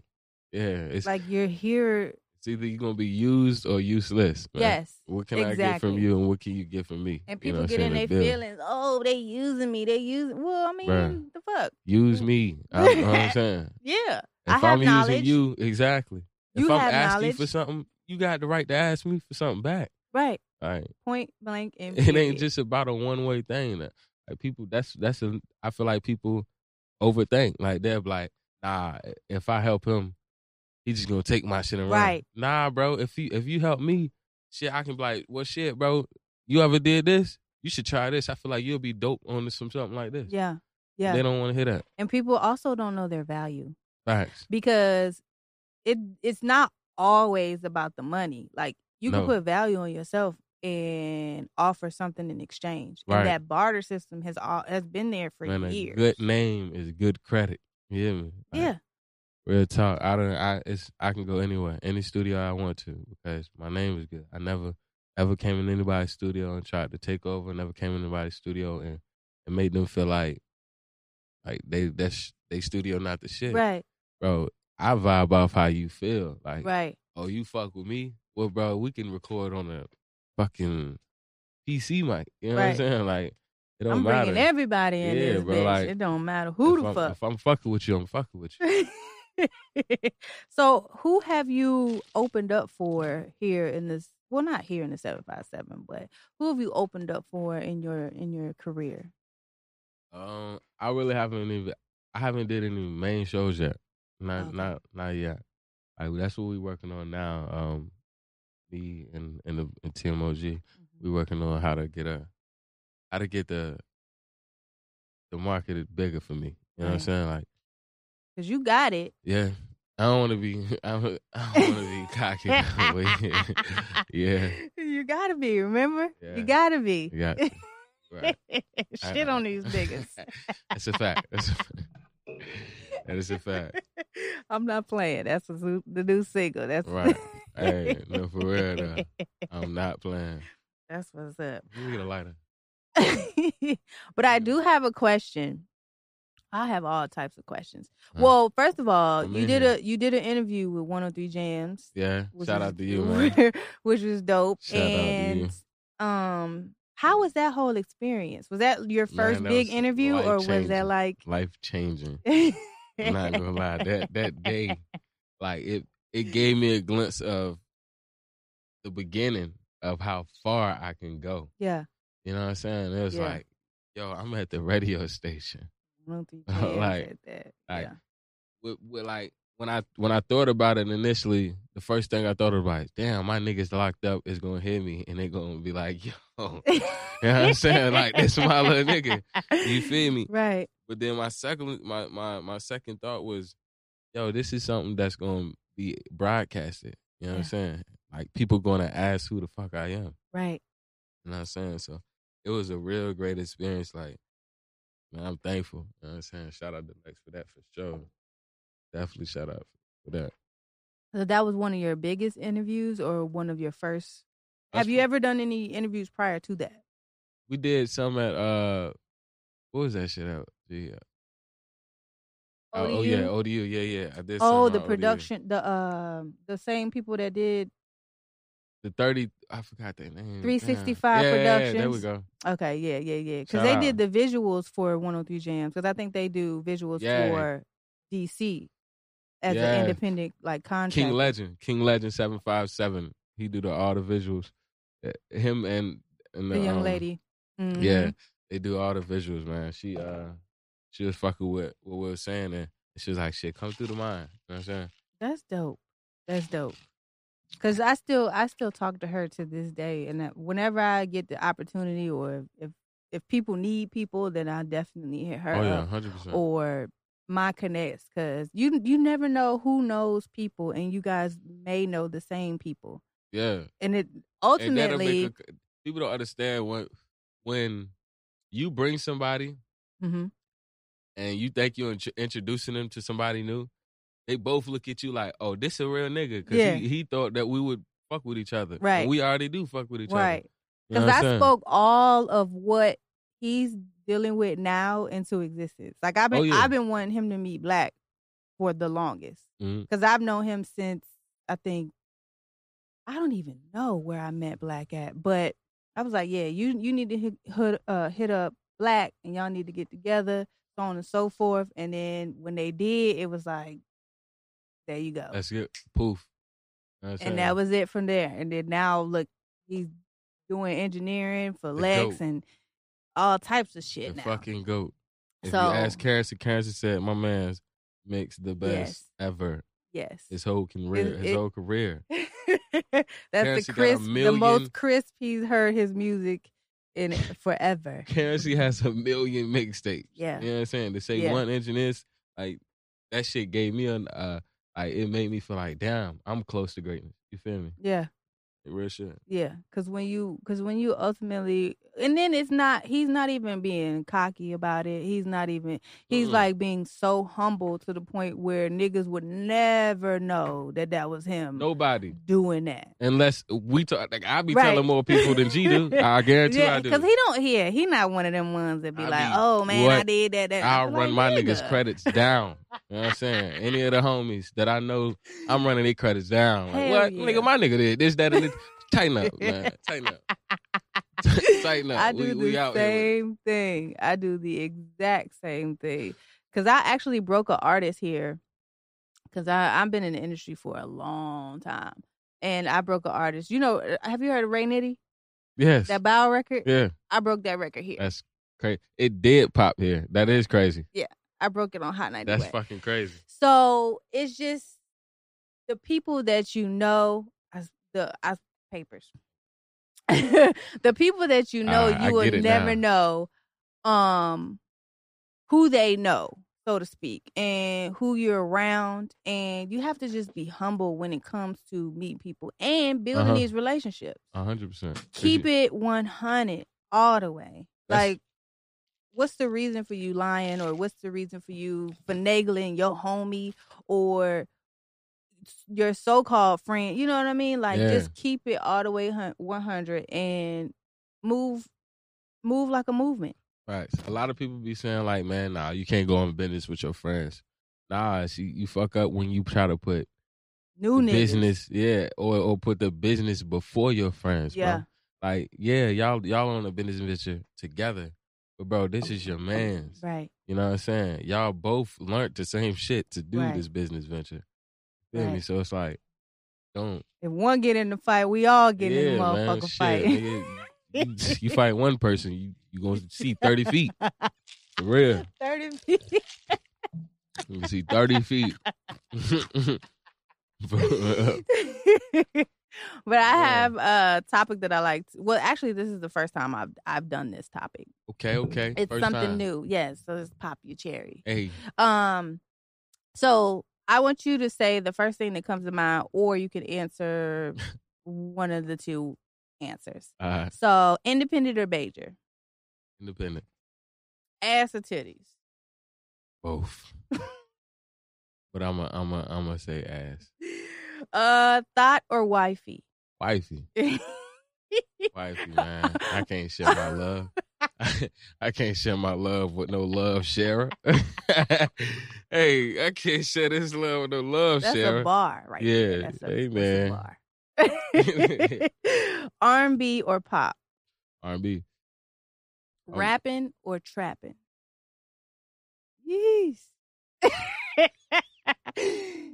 Yeah. It's like, you're here. It's either you're going to be used or useless. Right? Yes. What can exactly. I get from you and what can you get from me? And people you know get in their feelings. Oh, they using me. They using, well, I mean, right. the fuck? Use me. I, you know what I'm saying? Yeah. If I have I'm knowledge. Using you, exactly. You if I'm have asking knowledge. For something, you got the right to ask me for something back. Right. All right. Point blank. And it ain't just about a one way thing. Like people, that's that's. A, I feel like people overthink. Like they're like, nah. If I help him, he's just gonna take my shit and run. Right. Nah, bro. If you if you help me, shit, I can be like, well, shit, bro. You ever did this? You should try this. I feel like you'll be dope on this, some something like this. Yeah. Yeah. They don't want to hear that. And people also don't know their value. Facts. Because it it's not always about the money. Like you no. can put value on yourself and offer something in exchange. Right. And that barter system has all, has been there for Man, years. A good name is good credit. You hear me? Like, yeah. Real talk. I don't. I it's. I can go anywhere, any studio I want to, because my name is good. I never ever came in anybody's studio and tried to take over. Never came in anybody's studio and, and made them feel like like they that's they studio not the shit. Right. Bro, I vibe off how you feel. Like, right. Oh, you fuck with me? Well, bro, we can record on a fucking P C mic. You know right. what I'm saying? Like, it don't I'm matter. I'm bringing everybody in yeah, this bro, bitch. Like, it don't matter who the I'm, fuck. If I'm fucking with you, I'm fucking with you. So, who have you opened up for here in this? Well, not here in the seven five seven, but who have you opened up for in your in your career? Um, I really haven't even. I haven't did any main shows yet. Not, okay. not, not yet. Like, that's what we're working on now. Um, me and and, the, and T M O G, mm-hmm. we're working on how to get a, how to get the, the market bigger for me. You know yeah. what I'm saying? Like, cause you got it. Yeah, I don't want to be. I don't, I don't want to be cocky. yeah, you gotta be. Remember, yeah. you gotta be. You got it. Right. Shit on these niggas. That's a fact. That's a fact. That is a fact. I'm not playing. That's a, the new single. That's right. Hey, no, for real though. I'm not playing. That's what's up. You get a lighter. But I do have a question. I have all types of questions. Huh. Well, first of all, I'm you did here. a you did an interview with one oh three Jams. Yeah. Shout was, out to you, man. Which was dope. Shout and, out to you. Um. How was that whole experience? Was that your first Man, that big interview, or was that like life changing? I'm not gonna lie, that that day, like it, it gave me a glimpse of the beginning of how far I can go. Yeah, you know what I'm saying? It was yeah. like, yo, I'm at the radio station. like, that. like, yeah. with, with like when I when I thought about it initially, the first thing I thought about is, damn, my niggas locked up is gonna hit me, and they gonna be like, yo. Oh. You know what I'm saying? Like, this my little nigga. You feel me? Right. But then my second my, my, my second thought was, yo, this is something that's going to be broadcasted. You know yeah. what I'm saying? Like, people going to ask who the fuck I am. Right. You know what I'm saying? So, it was a real great experience. Like, man, I'm thankful. You know what I'm saying? Shout out to Lex for that, for sure. Definitely shout out for that. So, that was one of your biggest interviews or one of your first? Have you ever done any interviews prior to that? We did some at, uh, what was that shit at? Yeah. Oh, oh, yeah, O D U, yeah, yeah. I did oh, the production, O D U. the uh, the same people that did. The thirty, I forgot their name. three sixty-five yeah, Productions. Yeah, there we go. Okay, yeah, yeah, yeah. Because they did the visuals for one oh three Jams, because I think they do visuals yeah. for D C as yeah. an independent, like, contract. King Legend, King Legend seven five seven. He do the, all the visuals. Him and, and the, the young um, lady, mm-hmm. yeah, they do all the visuals, man. She uh, she was fucking with what we were saying, and she was like, "Shit, come through the mind." You know what I'm saying? That's dope. That's dope. Cause I still, I still talk to her to this day, and that whenever I get the opportunity, or if if people need people, then I definitely hit her. Oh yeah, one hundred percent. Or my connects, cause you you never know who knows people, and you guys may know the same people. Yeah. And it ultimately... And a, people don't understand when, when you bring somebody mm-hmm. and you think you're int- introducing them to somebody new, they both look at you like, oh, this a real nigga. Because yeah. he, he thought that we would fuck with each other. Right. And we already do fuck with each right. other. Right. You know, because I saying? spoke all of what he's dealing with now into existence. Like I've been, oh, yeah. I've been wanting him to meet Black for the longest because mm-hmm. I've known him since I think I don't even know where I met Black at, but I was like, yeah, you you need to hit hit, uh, hit up Black and y'all need to get together, so on and so forth. And then when they did, it was like, there you go. That's it. Poof. That's and it. That was it from there. And then now look, he's doing engineering for the Lex goat. And all types of shit the now. Fucking goat. If so, you ask Karis, Karis said, my man's makes the best yes. ever. Yes. His whole career. It, his it, whole career. That's Karis the crisp, the most crisp he's heard his music in forever. Karis has a million mixtapes. Yeah. You know what I'm saying? To say yeah. one engineer, like, that shit gave me an, uh, like, it made me feel like, damn, I'm close to greatness. You feel me? Yeah. Real shit. Yeah, because when you, because when you ultimately, and then it's not, he's not even being cocky about it. He's not even, he's mm-hmm. like being so humble to the point where niggas would never know that that was him. Nobody. Doing that. Unless we talk, like I be right. telling more people than G do. I guarantee yeah, I do. Because he don't, yeah, he not one of them ones that be I like, be, oh man, what? I did that. that. I'll like, run my nigga. niggas' credits down. You know what I'm saying? Any of the homies that I know, I'm running their credits down. Like, hell what? Yeah. Nigga, my nigga did this, that, and this. Tighten up, man. Tighten up. Tighten up. I do we, the we out same here. thing. I do the exact same thing. Because I actually broke an artist here. Because I've been in the industry for a long time. And I broke an artist. You know, have you heard of Ray Nitty? Yes. That Bow record? Yeah. I broke that record here. That's crazy. It did pop here. That is crazy. Yeah. I broke it on Hot ninety. That's Way. Fucking crazy. So it's just the people that you know, I, the I, papers, the people that you know, uh, you will never now. know um, who they know, so to speak, and who you're around. And you have to just be humble when it comes to meeting people and building uh-huh. these relationships. one hundred percent. Keep it one hundred all the way. That's- like, what's the reason for you lying, or what's the reason for you finagling your homie or your so-called friend? You know what I mean? Like, yeah. just keep it all the way one hundred and move move like a movement. Right. A lot of people be saying, like, man, nah, you can't go on business with your friends. Nah, see, you fuck up when you try to put new business, yeah, or, or put the business before your friends, yeah. bro. Like, yeah, y'all, y'all on a business venture together. But, bro, this is your man's. Right. You know what I'm saying? Y'all both learned the same shit to do right. this business venture. Feel right. me? So it's like, don't. If one get in the fight, we all get yeah, in the motherfucking man, fight. Nigga, you fight one person, you you going to see thirty feet. For real. thirty feet. You can see thirty feet. But I have a topic that I like. To, well, actually, this is the first time I've I've done this topic. Okay, okay. It's first something time. new. Yes, so let's pop your cherry. Hey. Um, so I want you to say the first thing that comes to mind, or you can answer one of the two answers. Uh, so, independent or major? Independent. Ass or titties? Both. But I'm a, I'm a, I'm a say ass. Uh, thought or wifey? Wifey. Wifey, man. I can't share my love. I, I can't share my love with no love sharer. Hey, I can't share this love with no love That's sharer. That's a bar right yeah. there. That's a, hey, man. That's a bar. R and B or pop? R and B. Rapping um, or trapping? Yeesh.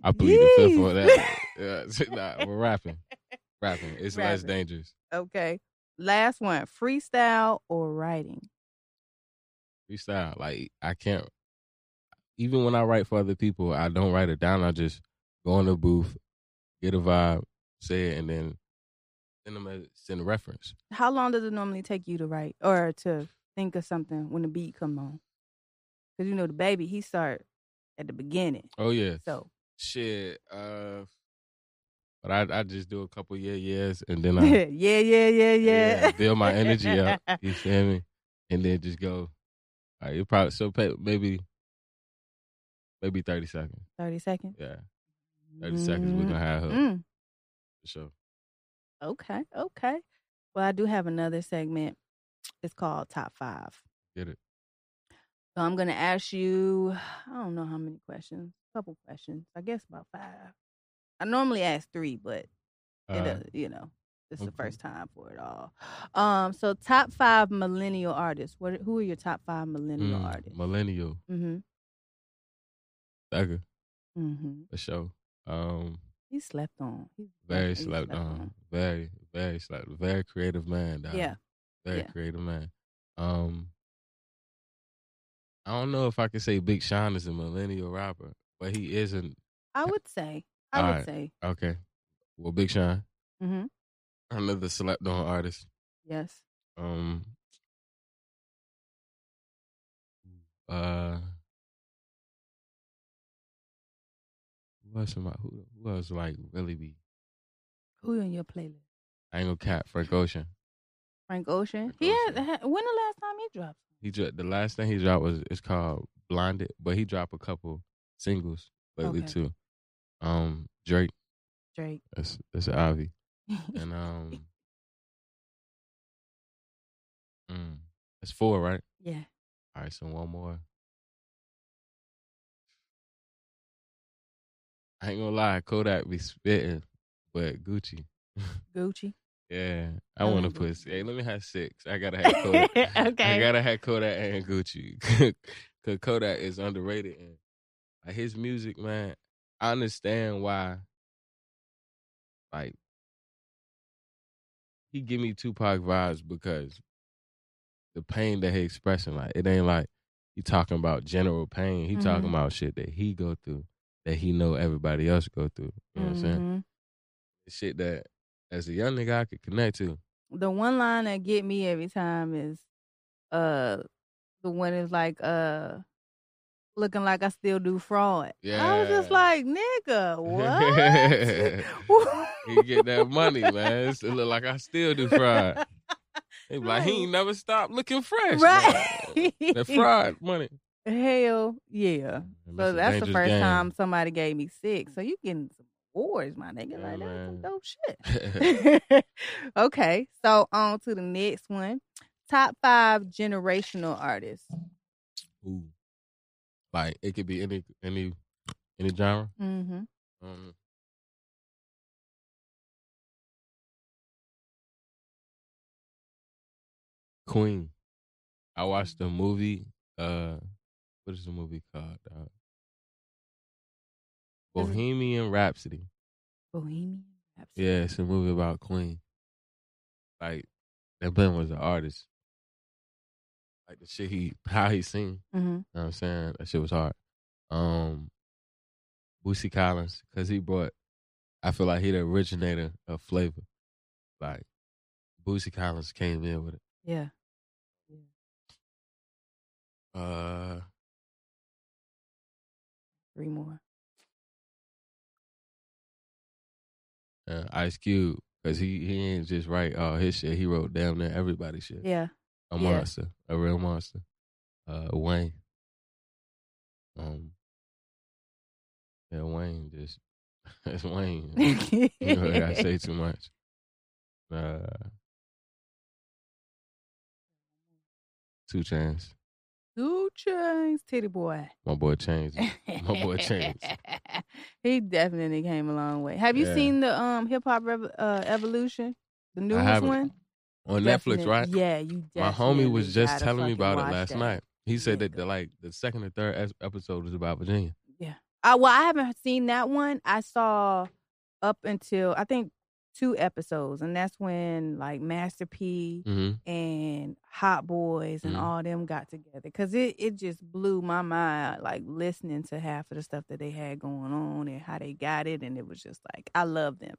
I plead the fifth for that. Yeah, nah, we're rapping. Rapping. It's rapping. Less dangerous. Okay. Last one. Freestyle or writing? Freestyle. Like, I can't. Even when I write for other people, I don't write it down. I just go in the booth, get a vibe, say it, and then send them a, send a reference. How long does it normally take you to write or to think of something when the beat come on? Because, you know, the baby, he start at the beginning. Oh, yeah. So. Shit. Uh, but I, I just do a couple yeah, yeahs, and then I... yeah, yeah, yeah, yeah. yeah build my energy up, you feel me? And then just go... All right, you probably... So maybe... Maybe thirty seconds. thirty seconds? Yeah. thirty mm-hmm. seconds, we're going to have her. Mm. For sure. Okay, okay. Well, I do have another segment. It's called Top Five. Get it. So I'm going to ask you, I don't know how many questions, a couple questions. I guess about five. I normally ask three, but, it, uh, you know, it's okay. The first time for it all. Um, so top five millennial artists. What? Who are your top five millennial mm, artists? Millennial. Mm-hmm. Thugger. Mm-hmm. For sure. Um, he slept on. He very slept, slept on. on. Very, very slept. Very creative man, dog. Yeah. Very yeah. creative man. Um, I don't know if I could say Big Sean is a millennial rapper, but he isn't. I would say. I all would right. say. Okay. Well, Big Sean. Mm-hmm. Another slept on artist. Yes. Um. Uh. Who else, I, who, who else like really be? Who on your playlist? I ain't gonna cap. Frank Ocean. Frank Ocean. Frank Ocean. He had, had, when the last time he dropped? He dropped the last thing he dropped was it's called Blinded, but he dropped a couple singles lately okay. too. Um, Drake. Drake. That's that's Ivy. And um, mm, that's four, right? Yeah. All right, so one more. I ain't gonna lie, Kodak be spitting, but Gucci. Gucci. Yeah, I, I want to put. Hey, let me have six. I gotta have Kodak. Okay. I gotta have Kodak and Gucci, cause Kodak is underrated and like, his music, man. I understand why. Like. He give me Tupac vibes because the pain that he expressing, like it ain't like he talking about general pain. He mm-hmm. talking about shit that he go through, that he know everybody else go through. You know mm-hmm. what I'm saying? The shit that as a young nigga I could connect to. The one line that get me every time is, uh, the one is like, uh, looking like I still do fraud. Yeah. I was just like, nigga, what? He get that money, man. It look like I still do fraud. They be like, he ain't never stopped looking fresh. Right. That fraud money. Hell yeah. And so that's the first game. Time somebody gave me six. So you getting some awards, my nigga. Yeah, like, that's some dope shit. Okay. So on to the next one. Top five generational artists. Ooh. Like it could be any any any genre. Mm-hmm. Um, Queen. I watched the movie. Uh, what is the movie called? Uh, Bohemian Rhapsody. Bohemian Rhapsody. Yeah, it's a movie about Queen. Like that man was an artist. Like the shit he, how he sing. Mm-hmm. You know what I'm saying? That shit was hard. Um, Boosie Collins, because he brought, I feel like he the originator of flavor. Like, Boosie Collins came in with it. Yeah. yeah. Uh, Three more. Uh, Ice Cube, because he, he ain't just write all his shit. He wrote damn near everybody's shit. Yeah. A monster, yeah. A real monster. Uh, Wayne. Um, yeah, Wayne just that's Wayne. You know, I say too much. Uh, two Chainz. Two Chainz, titty boy. My boy Chainz. My boy Chainz. He definitely came a long way. Have you yeah. seen the um hip hop rev- uh, evolution, the newest one? On definite. Netflix, right? Yeah, you definitely. My homie was just telling me about it last that. night. He said yeah, that the, like the second or third episode was about Virginia. Yeah. Uh, well, I haven't seen that one. I saw up until, I think, two episodes. And that's when like Master P mm-hmm. and Hot Boys and mm-hmm. all them got together. Because it, it just blew my mind, like listening to half of the stuff that they had going on and how they got it. And it was just like, I love them.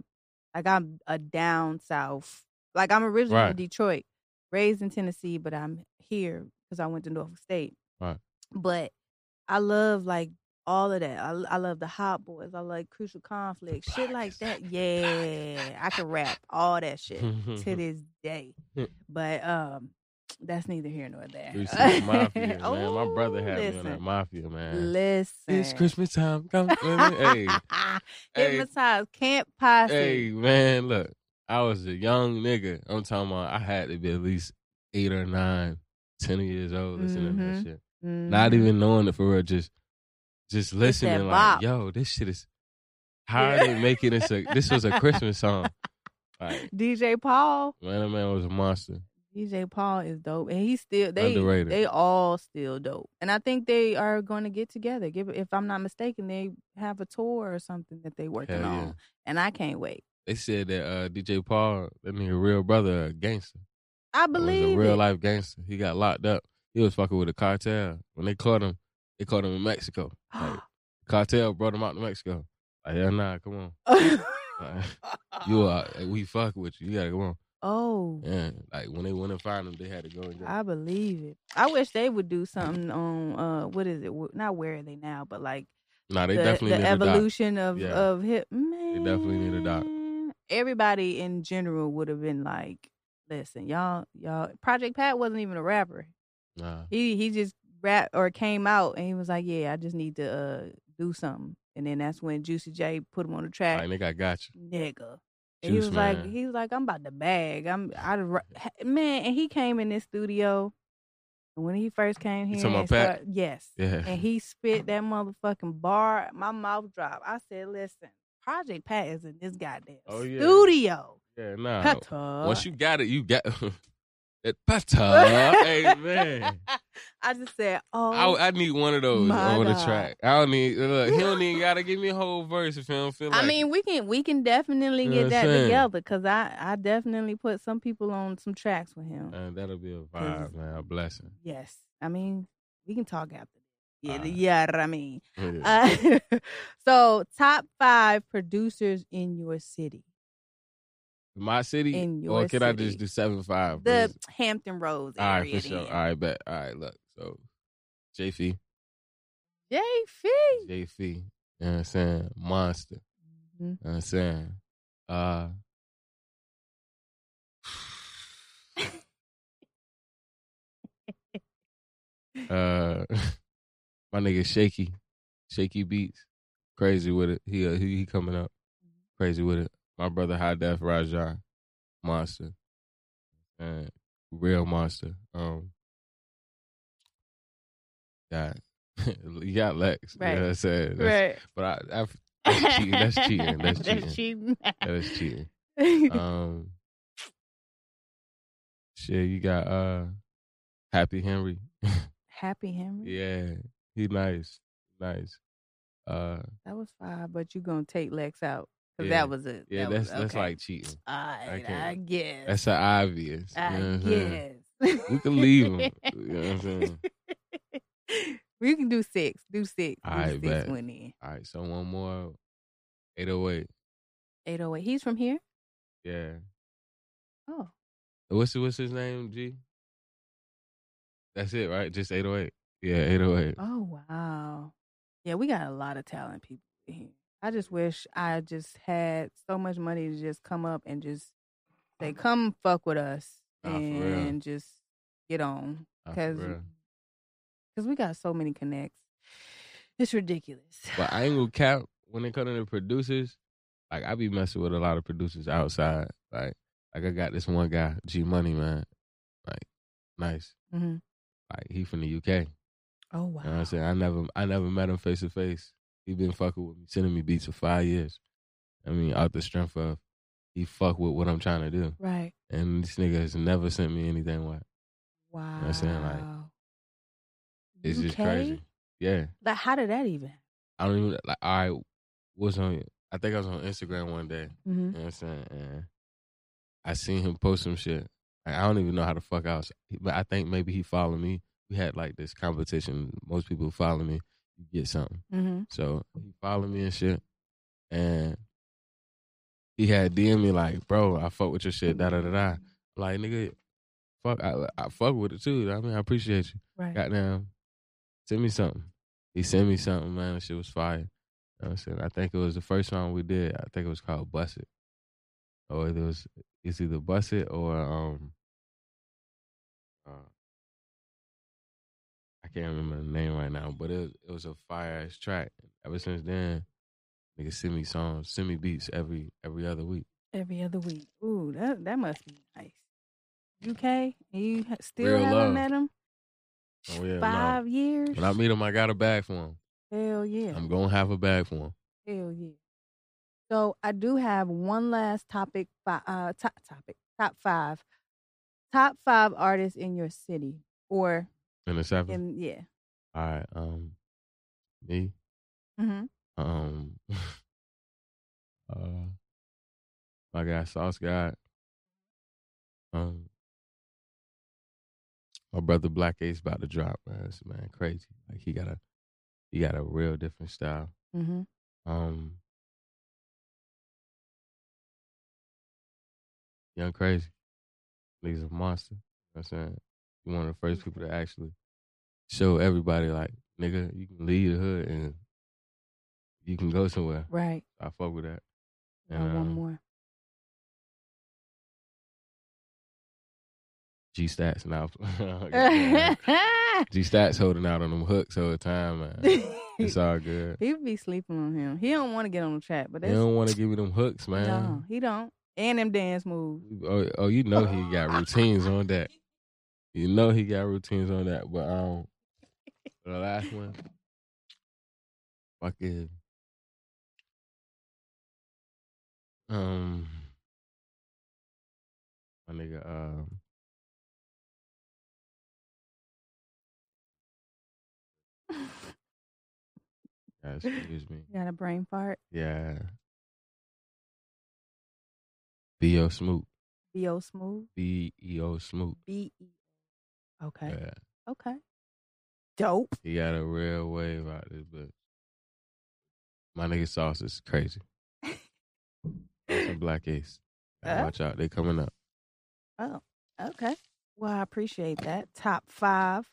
Like I'm a down south. Like, I'm originally right. from Detroit, raised in Tennessee, but I'm here because I went to Norfolk State. Right. But I love, like, all of that. I, I love the Hot Boys. I like Crucial Conflict. The shit Black like that. Black. Yeah. I can rap all that shit to this day. But um, that's neither here nor there. Mafia, man. Oh, my brother had listen. me on that Mafia, man. Listen. It's Christmas time. Come, hey. Hypnotized. Hey. Camp Posse. Hey, man, look. I was a young nigga. I'm talking about I had to be at least eight or nine, ten years old listening mm-hmm. to that shit. Mm-hmm. Not even knowing it for real, just just listening like, yo, this shit is, how are they making this a, this was a Christmas song. Like, D J Paul. Man, that man was a monster. D J Paul is dope. And he's still, they Underrated. They all still dope. And I think they are going to get together. If I'm not mistaken, they have a tour or something that they working Hell on. Yeah. And I can't wait. They said that uh, D J Paul, that nigga real brother, a gangster. I believe he was a real life gangster. He got locked up. He was fucking with a cartel. When they caught him, they caught him in Mexico. Like, cartel brought him out to Mexico. Like, hell nah, come on. Like, you are, we fuck with you. You gotta come on. Oh. Yeah. Like, when they went and found him, they had to go and get him. I believe it. I wish they would do something on, uh, what is it? Not where are they now, but like nah, they the, definitely the need evolution a doc. of, yeah. of hip. Man. They definitely need a doc. Everybody in general would have been like, listen, y'all, y'all, Project Pat wasn't even a rapper. Nah. He he just rap or came out and he was like, yeah, I just need to uh, do something. And then that's when Juicy J put him on the track. Like, nigga, I got you. Nigga. And Juice, he was man. like, he was like, I'm about to bag. I'm I man, and he came in this studio. And when he first came here, and started, yes. Yeah. And he spit that motherfucking bar. My mouth dropped. I said, listen, Project Pat is in this goddamn oh, yeah. studio. Yeah, nah. Pata. Once you got it, you got that pata. Amen. I just said, oh, I, I need one of those on the track. I don't need. Look, he don't even gotta give me a whole verse if he don't feel. Like I mean, we can we can definitely you know get that saying? together because I, I definitely put some people on some tracks with him. And that'll be a vibe, man. A blessing. Yes, I mean we can talk after. Yeah, uh, yeah, I mean. Yeah. Uh, so, top five producers in your city. My city? In your or can city. I just do seven five? The please? Hampton Roads area. All right, for sure. All right, bet. All right, look. So, J F E. J F E. J F E. You know what I'm saying? Monster. Mm-hmm. You know what I'm saying? Uh, uh, my nigga Shaky. Shaky Beats. Crazy with it. He uh, he, he coming up. Crazy with it. My brother High Def Raja, monster, and real monster. Um, got you got Lex, right? You know what I'm saying? That's, right. But I, I that's, cheating. that's cheating. That's cheating. That's cheating. That is cheating. Um, shit, you got uh, Happy Henry. Happy Henry. Yeah, he nice, nice. Uh, that was five, but you gonna take Lex out. Yeah. That was it. Yeah, that that's was, okay. that's like cheating. Uh, I, I guess. That's so obvious. I you know guess. We can leave him. You know what I'm saying? We can do six. Do six. All do right, six went in. All right, so one more. eight oh eight eight oh eight He's from here? Yeah. Oh. What's, what's his name, G? That's it, right? Just eight oh eight Yeah, eight oh eight Oh, wow. Yeah, we got a lot of talent people in here. I just wish I just had so much money to just come up and just say, come fuck with us nah, and just get on. Because nah, we got so many connects. It's ridiculous. But I ain't gonna cap when it comes to the producers. Like, I be messing with a lot of producers outside. Like, like I got this one guy, G Money, man. Like, nice. Mm-hmm. Like, he from the U K. Oh, wow. You know what I'm saying? I never, I never met him face to face. He been fucking with me, sending me beats for five years. I mean, out the strength of he fuck with what I'm trying to do. Right. And this nigga has never sent me anything whack. Wow. You know what I'm saying? Like, it's U K? Just crazy. Yeah. Like, how did that even? I don't even, like, I was on, I think I was on Instagram one day. Mm-hmm. You know what I'm saying? And I seen him post some shit. Like, I don't even know how the fuck I was, but I think maybe he followed me. We had, like, this competition. Most people follow me. Get something. Mm-hmm. So he followed me and shit, and he had D M me like, "Bro, I fuck with your shit." Da da da da. Like, nigga, fuck, I, I fuck with it too. I mean, I appreciate you. Right. Goddamn, send me something. He sent me something, man. That shit was fire. You know what I'm saying? I think it was the first song we did. I think it was called "Bust It," or it was it's either "Bust It" or um, uh, I can't remember the name right now, but it, it was a fire-ass track. Ever since then, niggas send me songs, send me beats every every other week. Every other week. Ooh, that that must be nice. U K, you still Real haven't love. met him? Oh, yeah, Five no. years? When I meet him, I got a bag for him. Hell yeah. I'm going to have a bag for him. Hell yeah. So I do have one last topic, uh, top topic, top five. Top five artists in your city or... In the seven? In, yeah. All right. Um, me? Mm-hmm. Um, uh, my guy, Sauce God. Um, my brother Black Ace about to drop, man. It's, man, crazy. Like he got a, he got a real different style. Mm-hmm. Um, Young Crazy, he's a monster. You know what I'm saying, he's one of the first people to actually show everybody, like, nigga, you can leave the hood and you can go somewhere. Right. I fuck with that. And, and one um, more. G Stacks now. G Stacks holding out on them hooks all the time, man. It's all good. People be sleeping on him. He don't want to get on the track, but that's... he don't want to give you them hooks, man. No, he don't. And them dance moves. Oh, oh you know he got routines on that. You know he got routines on that. But um, the last one, fucking um, my nigga um. Yeah, excuse me. You got a brain fart? Yeah. B O Smoot. B O Smoot? B E O Smoot. B E O. Okay. Yeah. Okay. Dope. He got a real way about this, but my nigga Sauce is crazy. Some Black Ace. Uh, watch out. They coming up. Oh, okay. Well, I appreciate that. Top five.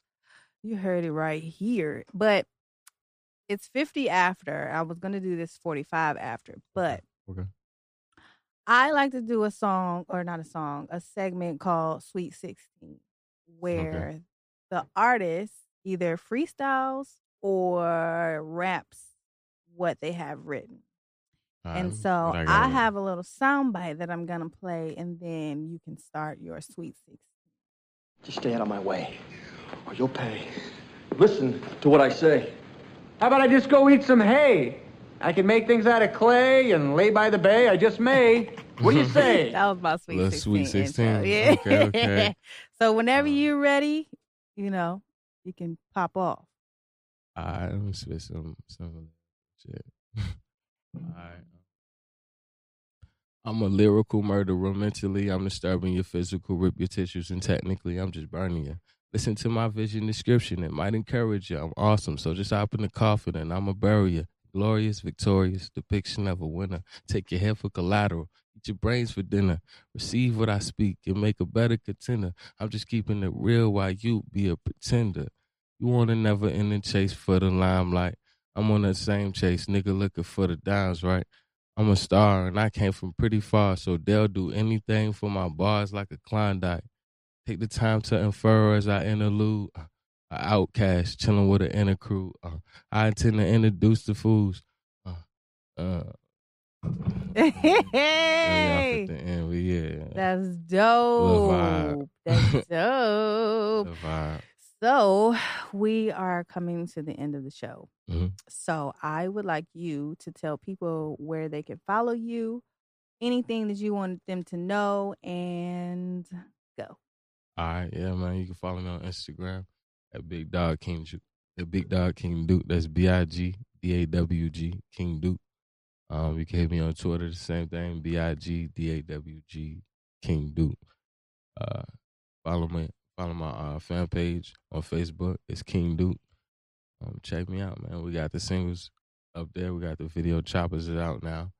You heard it right here. But it's fifty after. I was going to do this forty-five after, but okay. Okay. I like to do a song, or not a song, a segment called Sweet sixteen, where okay. the artist either freestyles or raps what they have written. Um, and so I, I have a little soundbite that I'm going to play, and then you can start your Sweet sixteen. Just stay out of my way, or you'll pay. Listen to what I say. How about I just go eat some hay? I can make things out of clay and lay by the bay. I just may. What do you say? That was my Sweet sixteen. Sweet sixteen. Intro. Yeah. Okay, okay. So whenever um, you're ready, you know, you can pop off. All right, let me spit some, some shit. All right. I'm a lyrical murderer mentally. I'm disturbing your physical, rip your tissues, and technically I'm just burning you. Listen to my vision description. It might encourage you. I'm awesome. So just hop in the coffin and I'ma bury you. Glorious, victorious, depiction of a winner. Take your head for collateral. Eat your brains for dinner. Receive what I speak and make a better contender. I'm just keeping it real while you be a pretender. You want a never-ending chase for the limelight. I'm on that same chase, nigga looking for the dimes, right? I'm a star and I came from pretty far, so they'll do anything for my bars like a Klondike. Take the time to infer as I interlude. An outcast chilling with an inner crew. Uh, I intend to introduce the fools. Uh, uh, hey! At the end, yeah. That's dope. That's dope. So we are coming to the end of the show. Mm-hmm. So I would like you to tell people where they can follow you, anything that you want them to know, and go. All right, yeah, man. You can follow me on Instagram at Big Dog King Duke. At Big Dog King Duke. That's B I G D A W G King Duke. Um, you can hit me on Twitter, the same thing. B I G D A W G King Duke. Uh, follow me. Follow my uh, fan page on Facebook. It's King Duke. Um, check me out, man. We got the singles up there. We got the video. Choppers is out now.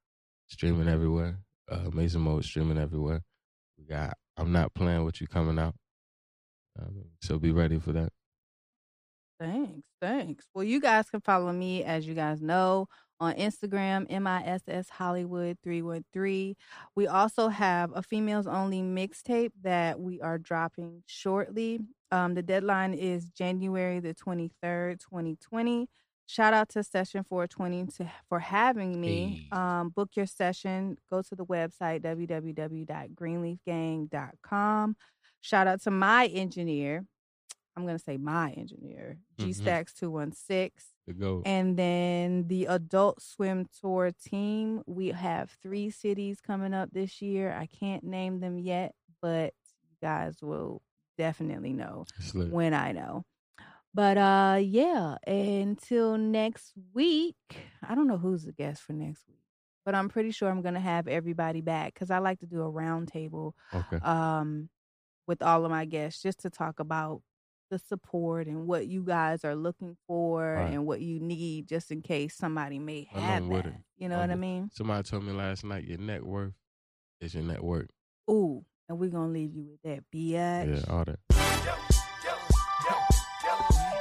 Streaming everywhere. Uh, Amazing Mode streaming everywhere. We got I'm Not Playing With You coming out. Um, so be ready for that. Thanks, thanks. Well, you guys can follow me, as you guys know, on Instagram, M I S S Hollywood three one three. We also have a females-only mixtape that we are dropping shortly. Um, the deadline is January the twenty-third, twenty twenty. Shout out to Session four twenty to, for having me. Hey. Um, book your session. Go to the website, w w w dot greenleaf gang dot com. Shout out to my engineer. I'm going to say my engineer, G Stacks two one six. And then the Adult Swim Tour team. We have three cities coming up this year. I can't name them yet, but you guys will definitely know when I know. But uh, yeah, until next week, I don't know who's the guest for next week, but I'm pretty sure I'm going to have everybody back because I like to do a round table okay. um, with all of my guests just to talk about the support and what you guys are looking for right. and what you need just in case somebody may have that. You know I'm what with, I mean? Somebody told me last night, your net worth is your net worth. Ooh, and we're going to leave you with that, bitch. Yeah, all that.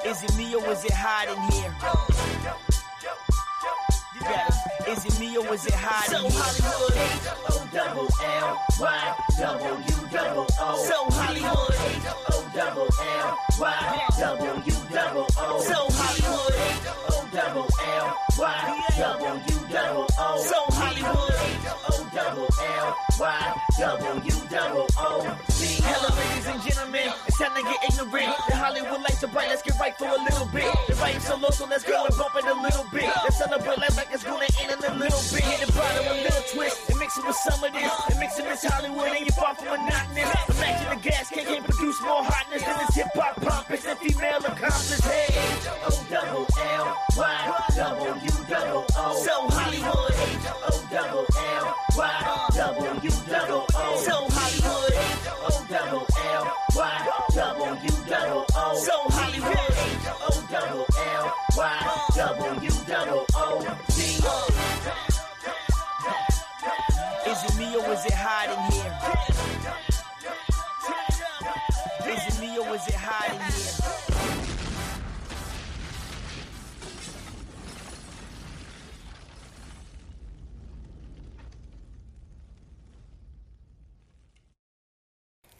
Is it me or is it hot in here? You got it. Is it me or is it hot in here? So Hollywood, H O double L Y double U double O. So Hollywood, H O double L Y double U double O. So Hollywood, H O double L Y double U double O. So Hollywood, H O double L Y double U double O. Hello, ladies and gentlemen. It's time to get ignorant. The Hollywood lights are bright. Let's get right for a little bit. The vibe's so low, so let's go and bump it a little bit. Let's celebrate life like it's gonna end in a little bit. Hit the bottom, a little twist. And mix it with some of this. And mix it with Hollywood, and you're far from monotonous. Imagine the gas can can't produce more hotness than this hip hop pop. It's a female accomplice. Hey, H O double L Y double U double O. So Hollywood, H O double L Y double U double O. So Hollywood, H O double L Y double U double O. So Hollywood, H O double L Y double U double O. Is it me or is it hot in here? Is it me or is it hot in here?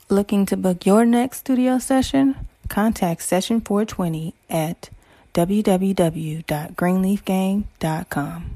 Looking to book your next studio session? Contact Session four twenty at w w w dot greenleaf gang dot com.